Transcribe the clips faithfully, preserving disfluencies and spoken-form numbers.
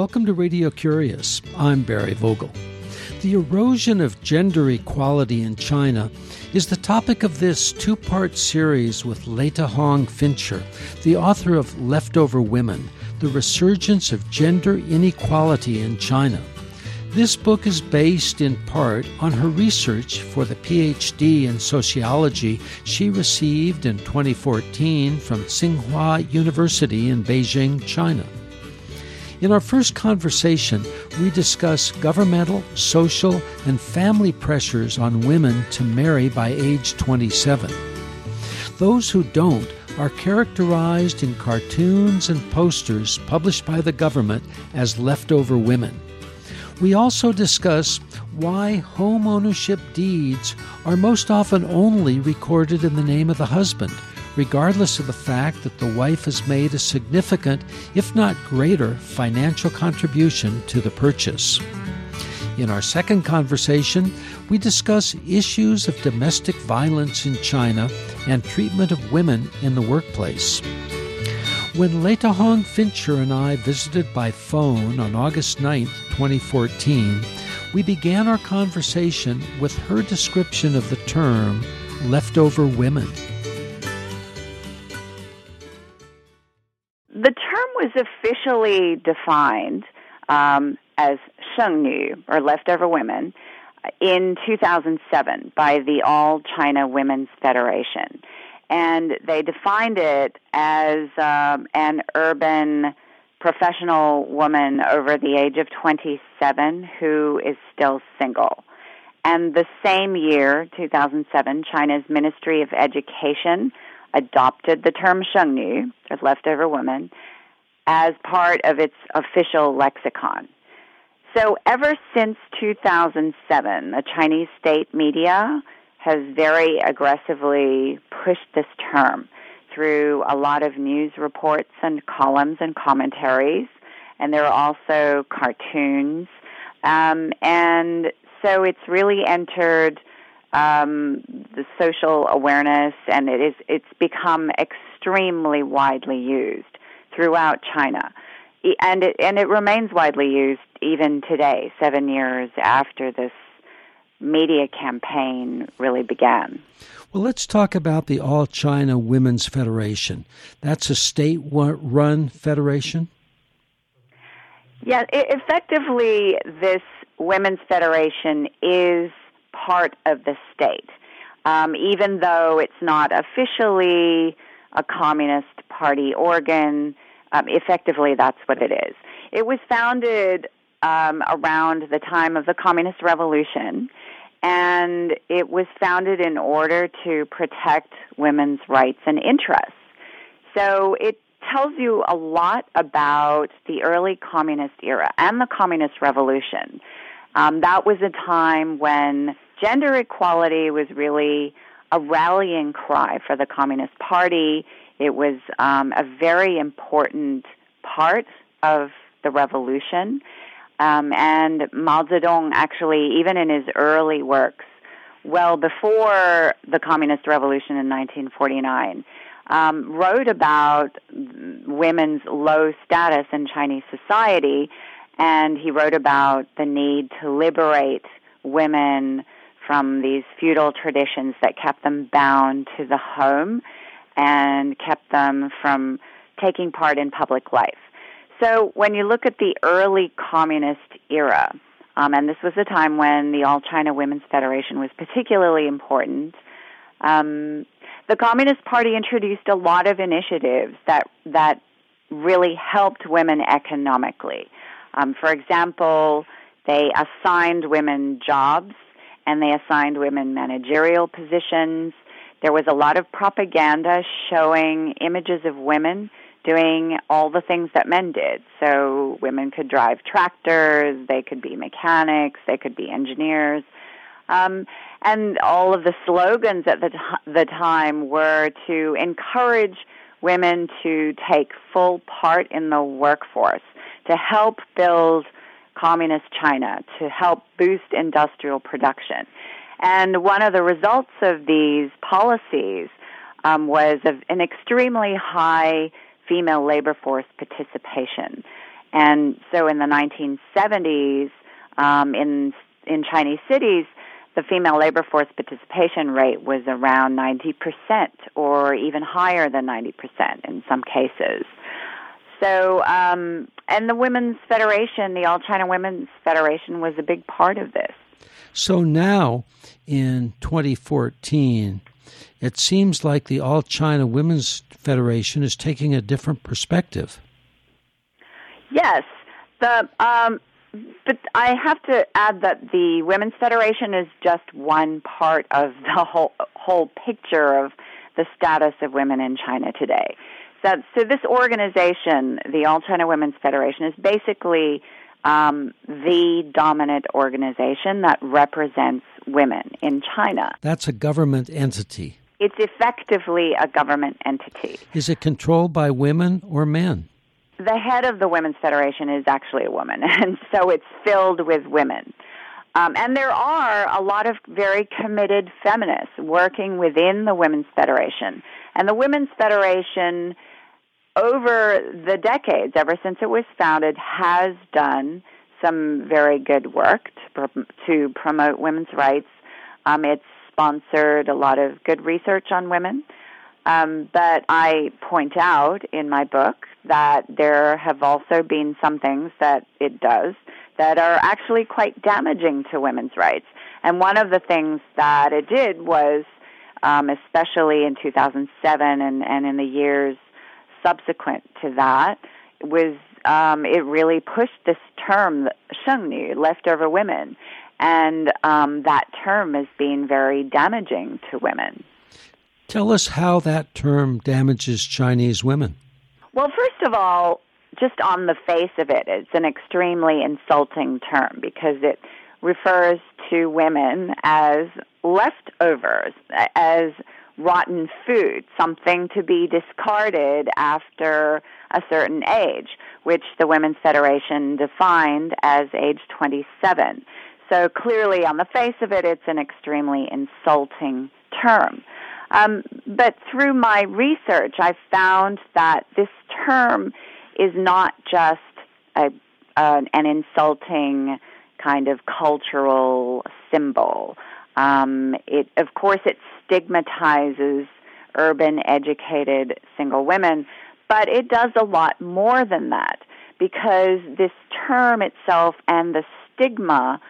Welcome to Radio Curious. I'm Barry Vogel. The erosion of gender equality in China is the topic of this two-part series with Leta Hong Fincher, the author of Leftover Women, The Resurgence of Gender Inequality in China. This book is based in part on her research for the P H D in sociology she received in twenty fourteen from Tsinghua University in Beijing, China. In our first conversation, we discuss governmental, social, and family pressures on women to marry by age twenty-seven. Those who don't are characterized in cartoons and posters published by the government as leftover women. We also discuss why home ownership deeds are most often only recorded in the name of the husband, regardless of the fact that the wife has made a significant, if not greater, financial contribution to the purchase. In our second conversation, we discuss issues of domestic violence in China and treatment of women in the workplace. When Leta Hong Fincher and I visited by phone on August ninth, twenty fourteen, we began our conversation with her description of the term leftover women. The term was officially defined um, as shengnü, or leftover women, in two thousand seven by the All China Women's Federation. And they defined it as um, an urban professional woman over the age of twenty-seven who is still single. And the same year, two thousand seven, China's Ministry of Education adopted the term shengnü, or leftover woman, as part of its official lexicon. So ever since two thousand seven, the Chinese state media has very aggressively pushed this term through a lot of news reports and columns and commentaries, and there are also cartoons. Um, and so it's really entered Um, the social awareness, and it is, it's become extremely widely used throughout China. And it, and it remains widely used even today, seven years after this media campaign really began. Well, let's talk about the All China Women's Federation. That's a state-run federation? Yeah, it, effectively, this Women's Federation is part of the state, um, even though it's not officially a Communist Party organ. Um, effectively, that's what it is. It was founded um, around the time of the Communist Revolution, and it was founded in order to protect women's rights and interests. So it tells you a lot about the early communist era and the Communist Revolution. Um, that was a time when gender equality was really a rallying cry for the Communist Party. It was um, a very important part of the revolution. Um, and Mao Zedong actually, even in his early works, well before the Communist Revolution in nineteen forty-nine, um, wrote about women's low status in Chinese society. And he wrote about the need to liberate women from these feudal traditions that kept them bound to the home and kept them from taking part in public life. So when you look at the early communist era, um, and this was a time when the All China Women's Federation was particularly important, um, the Communist Party introduced a lot of initiatives that, that really helped women economically. Um, for example, they assigned women jobs and they assigned women managerial positions. There was a lot of propaganda showing images of women doing all the things that men did. So women could drive tractors, they could be mechanics, they could be engineers. Um, and all of the slogans at the, t- the time were to encourage women to take full part in the workforce, to help build communist China, to help boost industrial production. And one of the results of these policies um, was of an extremely high female labor force participation. And so in the nineteen seventies, um, in in Chinese cities, the female labor force participation rate was around ninety percent or even higher than ninety percent in some cases. So, um, and the Women's Federation, the All China Women's Federation, was a big part of this. So now, in twenty fourteen, it seems like the All China Women's Federation is taking a different perspective. Yes, the um, but I have to add that the Women's Federation is just one part of the whole whole picture of the status of women in China today. So, so this organization, the All China Women's Federation, is basically um, the dominant organization that represents women in China. That's a government entity. It's effectively a government entity. Is it controlled by women or men? The head of the Women's Federation is actually a woman, and so it's filled with women. Um, and there are a lot of very committed feminists working within the Women's Federation. And the Women's Federation, over the decades, ever since it was founded, has done some very good work to, pr- to promote women's rights. Um, it's sponsored a lot of good research on women. Um, but I point out in my book that there have also been some things that it does that are actually quite damaging to women's rights. And one of the things that it did was, um, especially in two thousand seven and, and in the years subsequent to that, was um, it really pushed this term, shengnü, leftover women. And um, that term has been very damaging to women. Tell us how that term damages Chinese women. Well, first of all, just on the face of it, it's an extremely insulting term because it refers to women as leftovers, as rotten food, something to be discarded after a certain age, which the Women's Federation defined as age twenty-seven. So clearly, on the face of it, it's an extremely insulting term. Um, but through my research, I found that this term is not just a, uh, an insulting kind of cultural symbol. Um, it, of course, it stigmatizes urban, educated, single women, but it does a lot more than that because this term itself and the stigma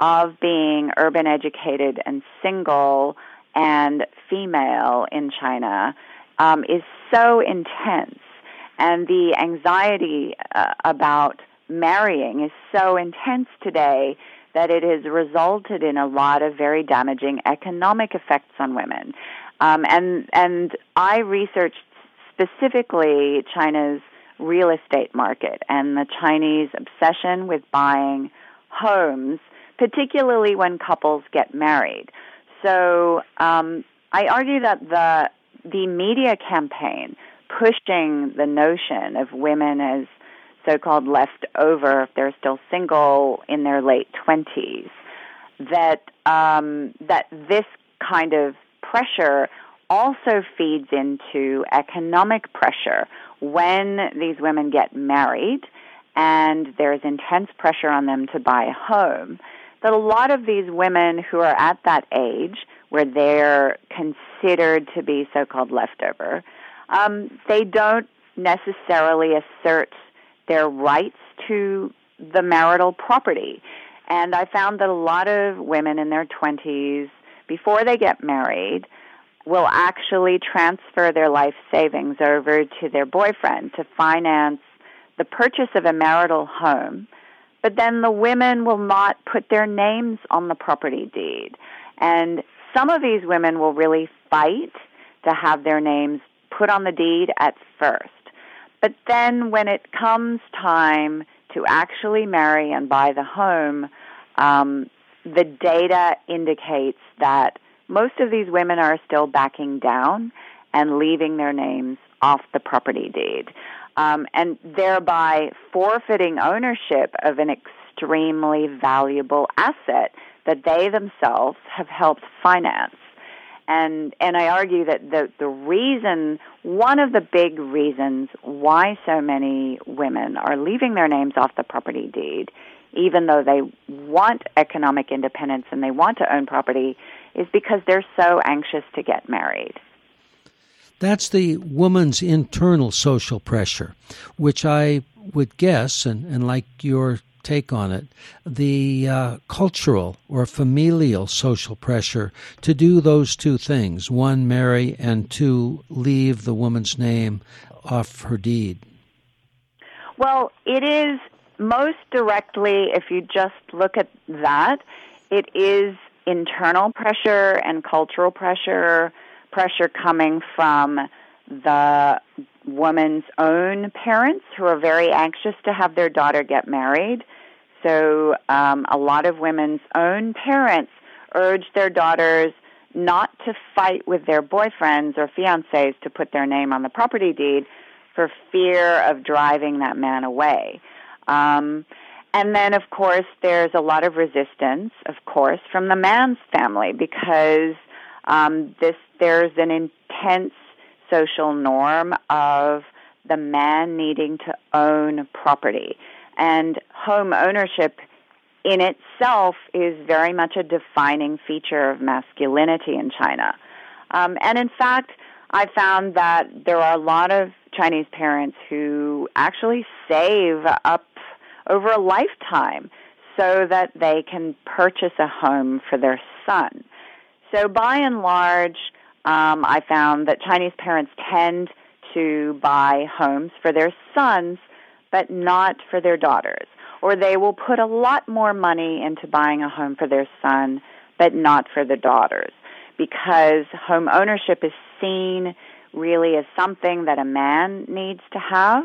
of being urban, educated, and single and female in China um, is so intense, and the anxiety uh, about marrying is so intense today that it has resulted in a lot of very damaging economic effects on women. Um, and and I researched specifically China's real estate market and the Chinese obsession with buying homes, particularly when couples get married. So um, I argue that the the media campaign pushing the notion of women as so-called leftover, if they're still single in their late twenties, that um, that this kind of pressure also feeds into economic pressure when these women get married and there's intense pressure on them to buy a home. That a lot of these women who are at that age, where they're considered to be so-called leftover, um, they don't necessarily assert their rights to the marital property. And I found that a lot of women in their twenties, before they get married, will actually transfer their life savings over to their boyfriend to finance the purchase of a marital home. But then the women will not put their names on the property deed. And some of these women will really fight to have their names put on the deed at first. But then when it comes time to actually marry and buy the home, um, the data indicates that most of these women are still backing down and leaving their names off the property deed. Um, and thereby forfeiting ownership of an extremely valuable asset that they themselves have helped finance. And and I argue that the, the reason, one of the big reasons why so many women are leaving their names off the property deed, even though they want economic independence and they want to own property, is because they're so anxious to get married. That's the woman's internal social pressure, which I would guess, and, and like your take on it, the uh, cultural or familial social pressure to do those two things, one, marry, and two, leave the woman's name off her deed. Well, it is most directly, if you just look at that, it is internal pressure and cultural pressure, pressure coming from the woman's own parents who are very anxious to have their daughter get married. So um, a lot of women's own parents urge their daughters not to fight with their boyfriends or fiancés to put their name on the property deed for fear of driving that man away. Um, and then, of course, there's a lot of resistance, of course, from the man's family because um, this there's an intense social norm of the man needing to own property. And home ownership in itself is very much a defining feature of masculinity in China. Um, and in fact, I found that there are a lot of Chinese parents who actually save up over a lifetime so that they can purchase a home for their son. So by and large, Um, I found that Chinese parents tend to buy homes for their sons, but not for their daughters. Or they will put a lot more money into buying a home for their son, but not for the daughters, because home ownership is seen really as something that a man needs to have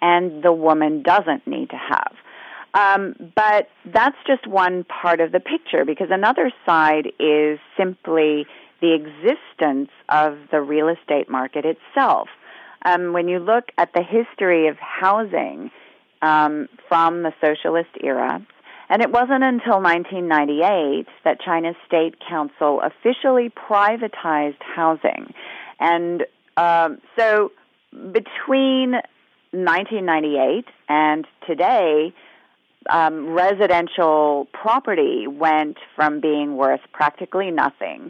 and the woman doesn't need to have. Um, but that's just one part of the picture, because another side is simply the existence of the real estate market itself. Um, when you look at the history of housing um, from the socialist era, and it wasn't until nineteen ninety-eight that China's State Council officially privatized housing. And um, so between nineteen ninety-eight and today, um, residential property went from being worth practically nothing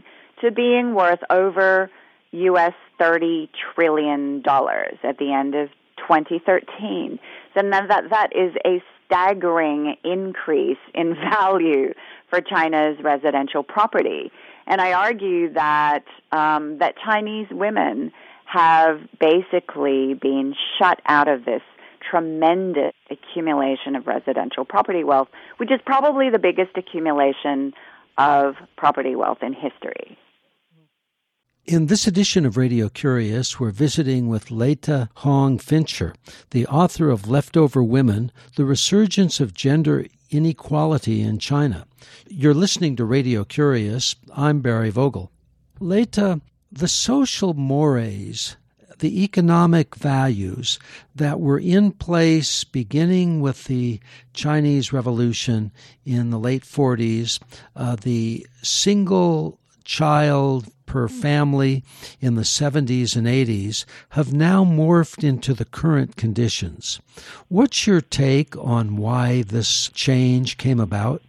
to being worth over U S thirty trillion dollars at the end of twenty thirteen. So now that, that is a staggering increase in value for China's residential property. And I argue that um, that Chinese women have basically been shut out of this tremendous accumulation of residential property wealth, which is probably the biggest accumulation of property wealth in history. In this edition of Radio Curious, we're visiting with Leta Hong Fincher, the author of Leftover Women, The Resurgence of Gender Inequality in China. You're listening to Radio Curious. I'm Barry Vogel. Leta, the social mores, the economic values that were in place beginning with the Chinese Revolution in the late forties, uh, the single child per family in the seventies and eighties have now morphed into the current conditions. What's your take on why this change came about?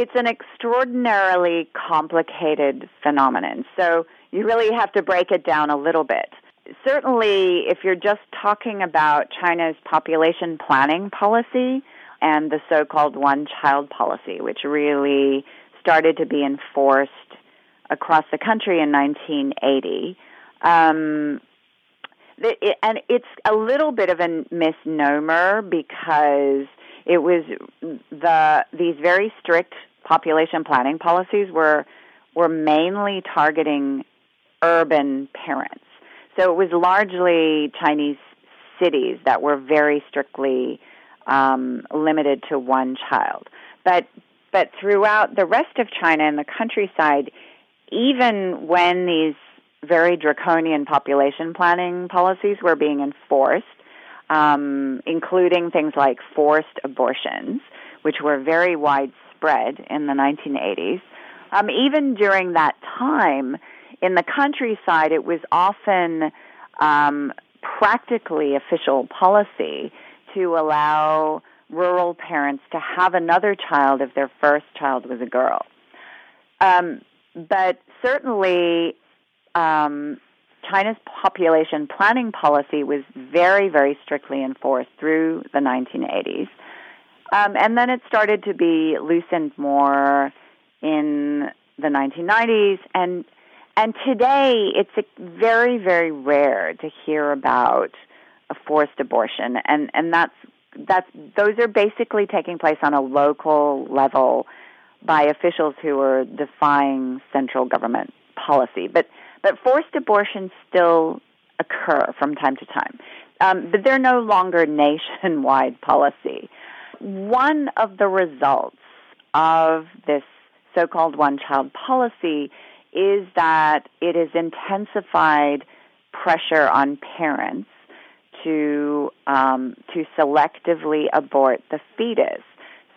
It's an extraordinarily complicated phenomenon, so you really have to break it down a little bit. Certainly, if you're just talking about China's population planning policy and the so-called one-child policy, which really started to be enforced across the country in nineteen eighty. Um, it, and it's a little bit of a misnomer because it was the these very strict population planning policies were were mainly targeting urban parents. So it was largely Chinese cities that were very strictly um, limited to one child. But but throughout the rest of China and the countryside, even when these very draconian population planning policies were being enforced, um, including things like forced abortions, which were very widespread in the nineteen eighties, um, even during that time, in the countryside, it was often um, practically official policy to allow rural parents to have another child if their first child was a girl. Um, but certainly, um, China's population planning policy was very, very strictly enforced through the nineteen eighties. Um, and then it started to be loosened more in the nineteen nineties. And and today, it's a very, very rare to hear about a forced abortion. And, and that's, that's those are basically taking place on a local level by officials who are defying central government policy. But But forced abortions still occur from time to time. Um, but they're no longer nationwide policy. One of the results of this so-called one-child policy is that it has intensified pressure on parents to um, to selectively abort the fetus.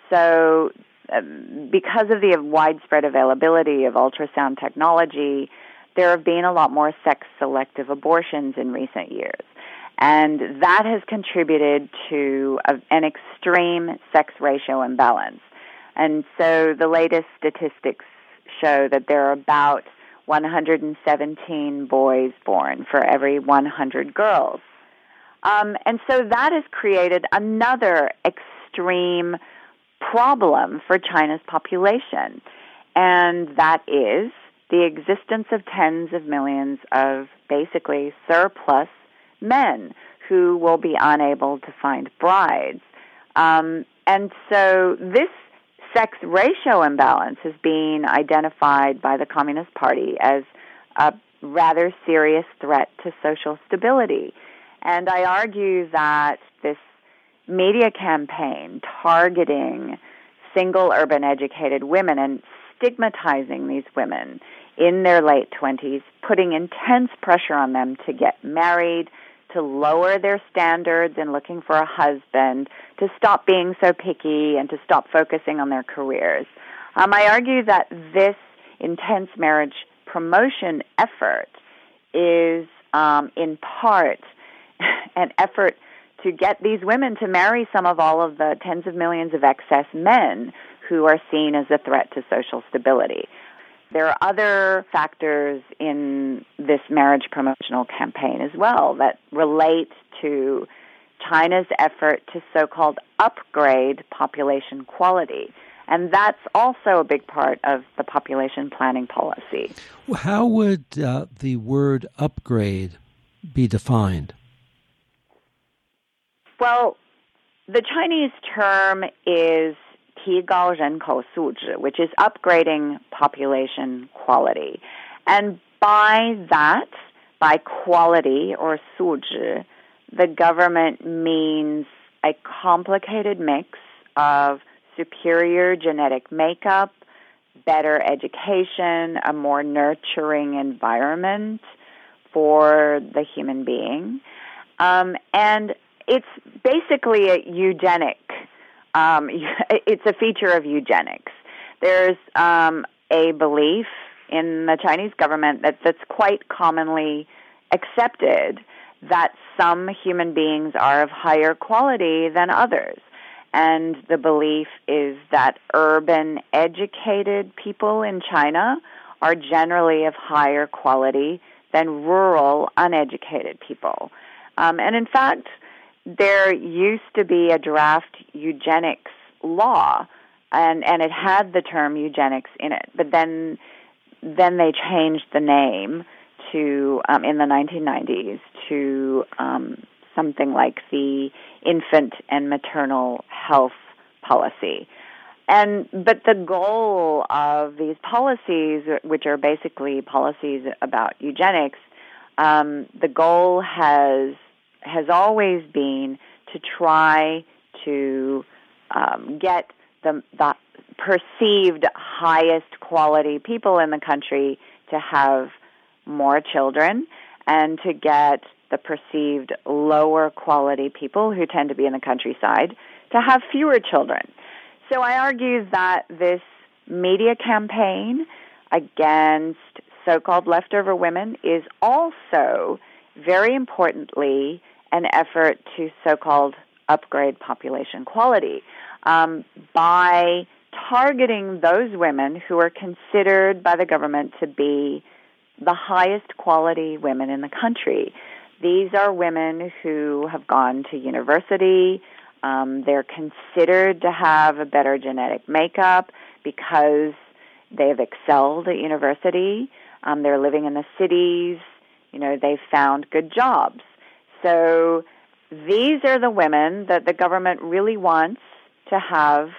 So um, because of the widespread availability of ultrasound technology, there have been a lot more sex-selective abortions in recent years, and that has contributed to a, an extreme sex ratio imbalance. And so the latest statistics show that there are about one hundred seventeen boys born for every one hundred girls. Um, and so that has created another extreme problem for China's population, and that is the existence of tens of millions of basically surplus men who will be unable to find brides. Um, and so this sex ratio imbalance has been identified by the Communist Party as a rather serious threat to social stability. And I argue that this media campaign targeting single urban educated women and stigmatizing these women in their late twenties, putting intense pressure on them to get married, to lower their standards in looking for a husband, to stop being so picky, and to stop focusing on their careers. Um, I argue that this intense marriage promotion effort is um, in part an effort to get these women to marry some of all of the tens of millions of excess men who are seen as a threat to social stability. There are other factors in this marriage promotional campaign as well that relate to China's effort to so-called upgrade population quality. And that's also a big part of the population planning policy. How would uh, the word upgrade be defined? Well, the Chinese term is 提高人口素质, which is upgrading population quality. And by that, by quality or 素质, the government means a complicated mix of superior genetic makeup, better education, a more nurturing environment for the human being. Um, and it's basically a eugenic Um, it's a feature of eugenics. There's um, a belief in the Chinese government that, that's quite commonly accepted that some human beings are of higher quality than others. And the belief is that urban educated people in China are generally of higher quality than rural uneducated people. Um, and in fact, there used to be a draft eugenics law, and, and it had the term eugenics in it. But then then they changed the name to um, in the nineteen nineties to um, something like the infant and maternal health policy. And but the goal of these policies, which are basically policies about eugenics, um, the goal has has always been to try to um, get the, the perceived highest quality people in the country to have more children and to get the perceived lower quality people who tend to be in the countryside to have fewer children. So I argue that this media campaign against so-called Leftover Women is also, very importantly, an effort to so-called upgrade population quality um, by targeting those women who are considered by the government to be the highest quality women in the country. These are women who have gone to university. Um, they're considered to have a better genetic makeup because they've excelled at university. Um, they're living in the cities. You know, they've found good jobs. So these are the women that the government really wants to have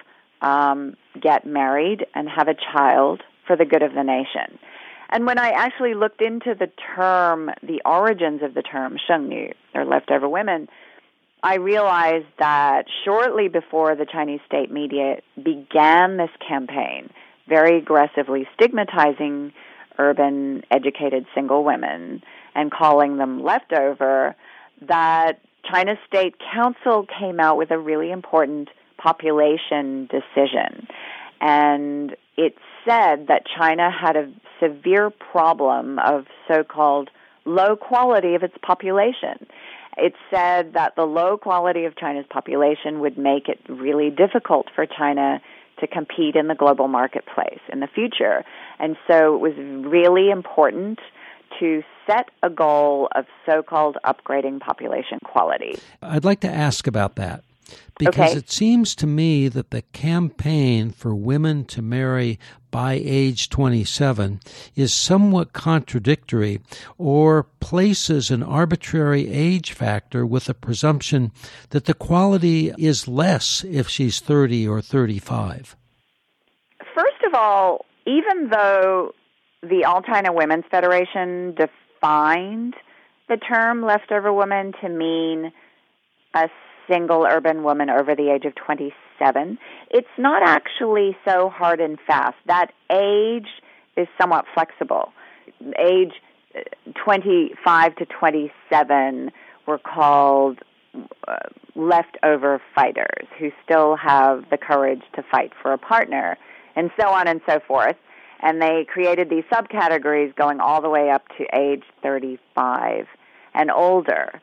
um, get married and have a child for the good of the nation. And when I actually looked into the term, the origins of the term shengnü, or leftover women, I realized that shortly before the Chinese state media began this campaign, very aggressively stigmatizing urban educated single women and calling them leftover, that China State Council came out with a really important population decision. And it said that China had a severe problem of so-called low quality of its population. It said that the low quality of China's population would make it really difficult for China to compete in the global marketplace in the future. And so it was really important to set a goal of so-called upgrading population quality. I'd like to ask about that, because okay. It seems to me that the campaign for women to marry by age twenty-seven is somewhat contradictory, or places an arbitrary age factor with a presumption that the quality is less if she's thirty or thirty-five. First of all, even though the All China Women's Federation defined the term leftover woman to mean a single urban woman over the age of twenty-seven, it's not actually so hard and fast. That age is somewhat flexible. Age twenty-five to twenty-seven were called uh, leftover fighters who still have the courage to fight for a partner, and so on and so forth. And they created these subcategories going all the way up to age thirty-five and older.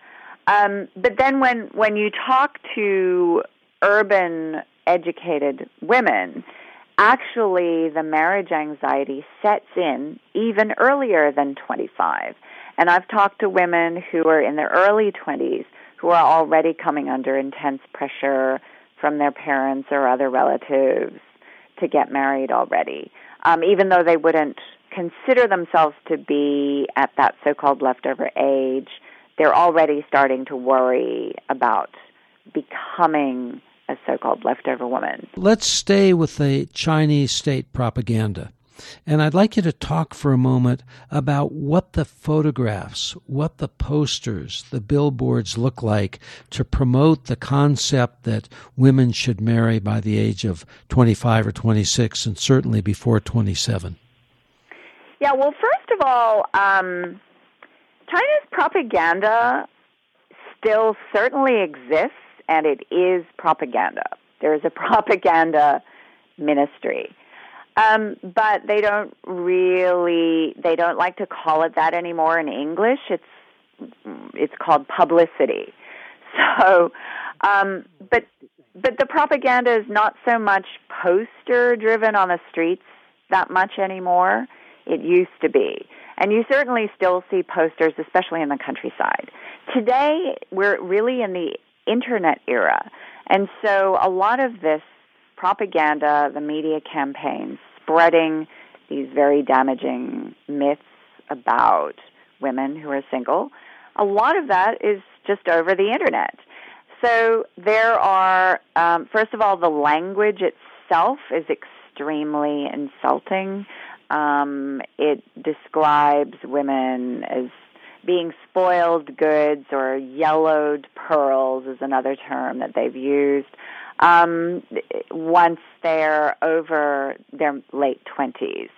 Um, but then when, when you talk to urban educated women, actually the marriage anxiety sets in even earlier than twenty-five. And I've talked to women who are in their early twenties who are already coming under intense pressure from their parents or other relatives to get married already, um, even though they wouldn't consider themselves to be at that so-called leftover age. They're already starting to worry about becoming a so-called leftover woman. Let's stay with the Chinese state propaganda. And I'd like you to talk for a moment about what the photographs, what the posters, the billboards look like to promote the concept that women should marry by the age of twenty-five or twenty-six, and certainly before twenty-seven. Yeah, well, first of all, um, China's propaganda still certainly exists, and it is propaganda. There is a propaganda ministry. Um, but they don't really, they don't like to call it that anymore in English. It's it's called publicity. So, um, but, but the propaganda is not so much poster-driven on the streets that much anymore. It used to be. And you certainly still see posters, especially in the countryside. Today, we're really in the Internet era. And so a lot of this propaganda, the media campaigns, spreading these very damaging myths about women who are single, a lot of that is just over the Internet. So there are, um, first of all, the language itself is extremely insulting. Um, it describes women as being spoiled goods, or yellowed pearls is another term that they've used, um, once they're over their late twenties.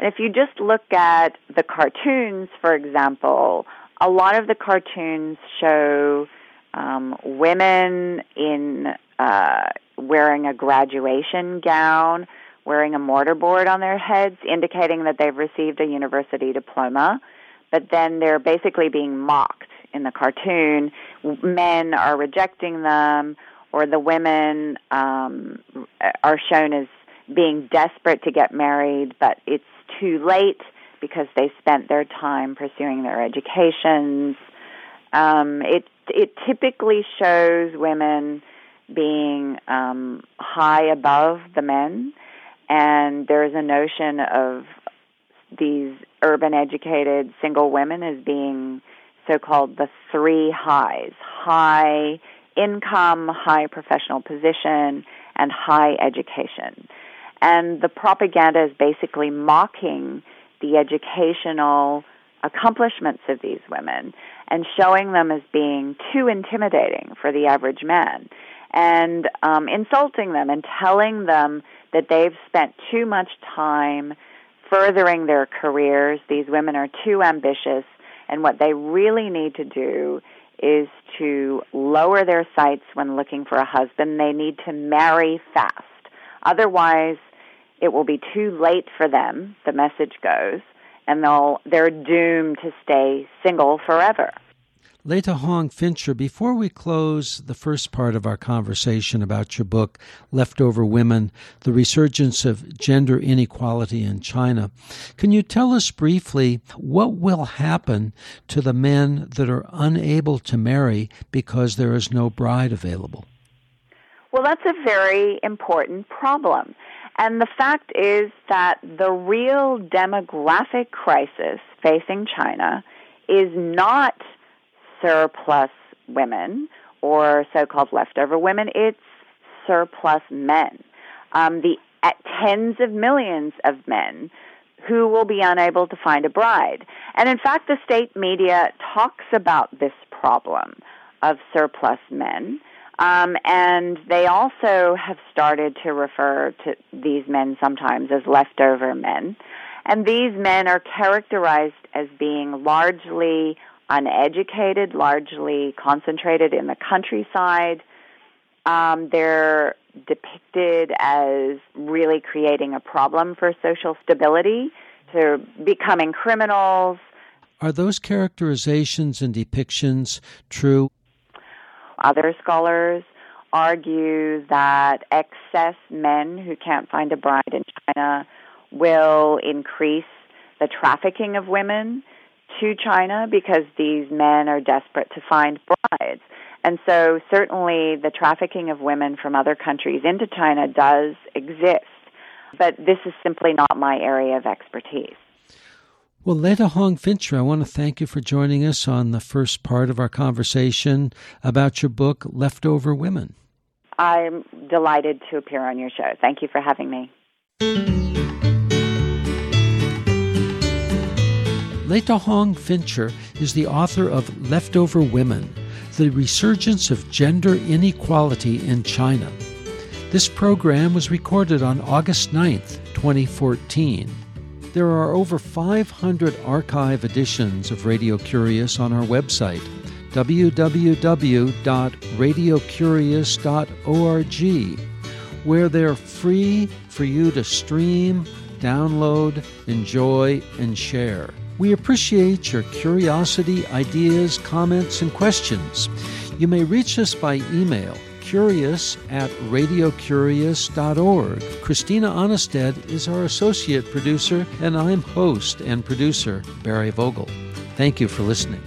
And if you just look at the cartoons, for example, a lot of the cartoons show um, women in uh, wearing a graduation gown, wearing a mortar board on their heads, indicating that they've received a university diploma, but then they're basically being mocked in the cartoon. Men are rejecting them, or the women um, are shown as being desperate to get married, but it's too late because they spent their time pursuing their educations. Um, it it typically shows women being um, high above the men, and there is a notion of these urban-educated single women as being so-called the three highs: high income, high professional position, and high education. And the propaganda is basically mocking the educational accomplishments of these women and showing them as being too intimidating for the average man, and um, insulting them and telling them that they've spent too much time furthering their careers. These women are too ambitious, and what they really need to do is to lower their sights when looking for a husband. They need to marry fast. Otherwise, it will be too late for them, the message goes, and they'll, they're doomed to stay single forever. Leta Hong Fincher, before we close the first part of our conversation about your book, Leftover Women, The Resurgence of Gender Inequality in China, can you tell us briefly what will happen to the men that are unable to marry because there is no bride available? Well, that's a very important problem. And the fact is that the real demographic crisis facing China is not surplus women or so-called leftover women, it's surplus men. Um, the at tens of millions of men who will be unable to find a bride. And in fact, the state media talks about this problem of surplus men, um, and they also have started to refer to these men sometimes as leftover men. And these men are characterized as being largely uneducated, largely concentrated in the countryside. Um, they're depicted as really creating a problem for social stability, to becoming criminals. Are those characterizations and depictions true? Other scholars argue that excess men who can't find a bride in China will increase the trafficking of women to China, because these men are desperate to find brides. And so certainly the trafficking of women from other countries into China does exist, but this is simply not my area of expertise. Well, Leta Hong Fincher, I want to thank you for joining us on the first part of our conversation about your book, Leftover Women. I'm delighted to appear on your show. Thank you for having me. Leta Hong Fincher is the author of Leftover Women, The Resurgence of Gender Inequality in China. This program was recorded on August ninth, twenty fourteen. There are over five hundred archive editions of Radio Curious on our website, w w w dot radio curious dot org, where they're free for you to stream, download, enjoy, and share. We appreciate your curiosity, ideas, comments, and questions. You may reach us by email, curious at radio curious dot org. Christina Onnested is our associate producer, and I'm host and producer, Barry Vogel. Thank you for listening.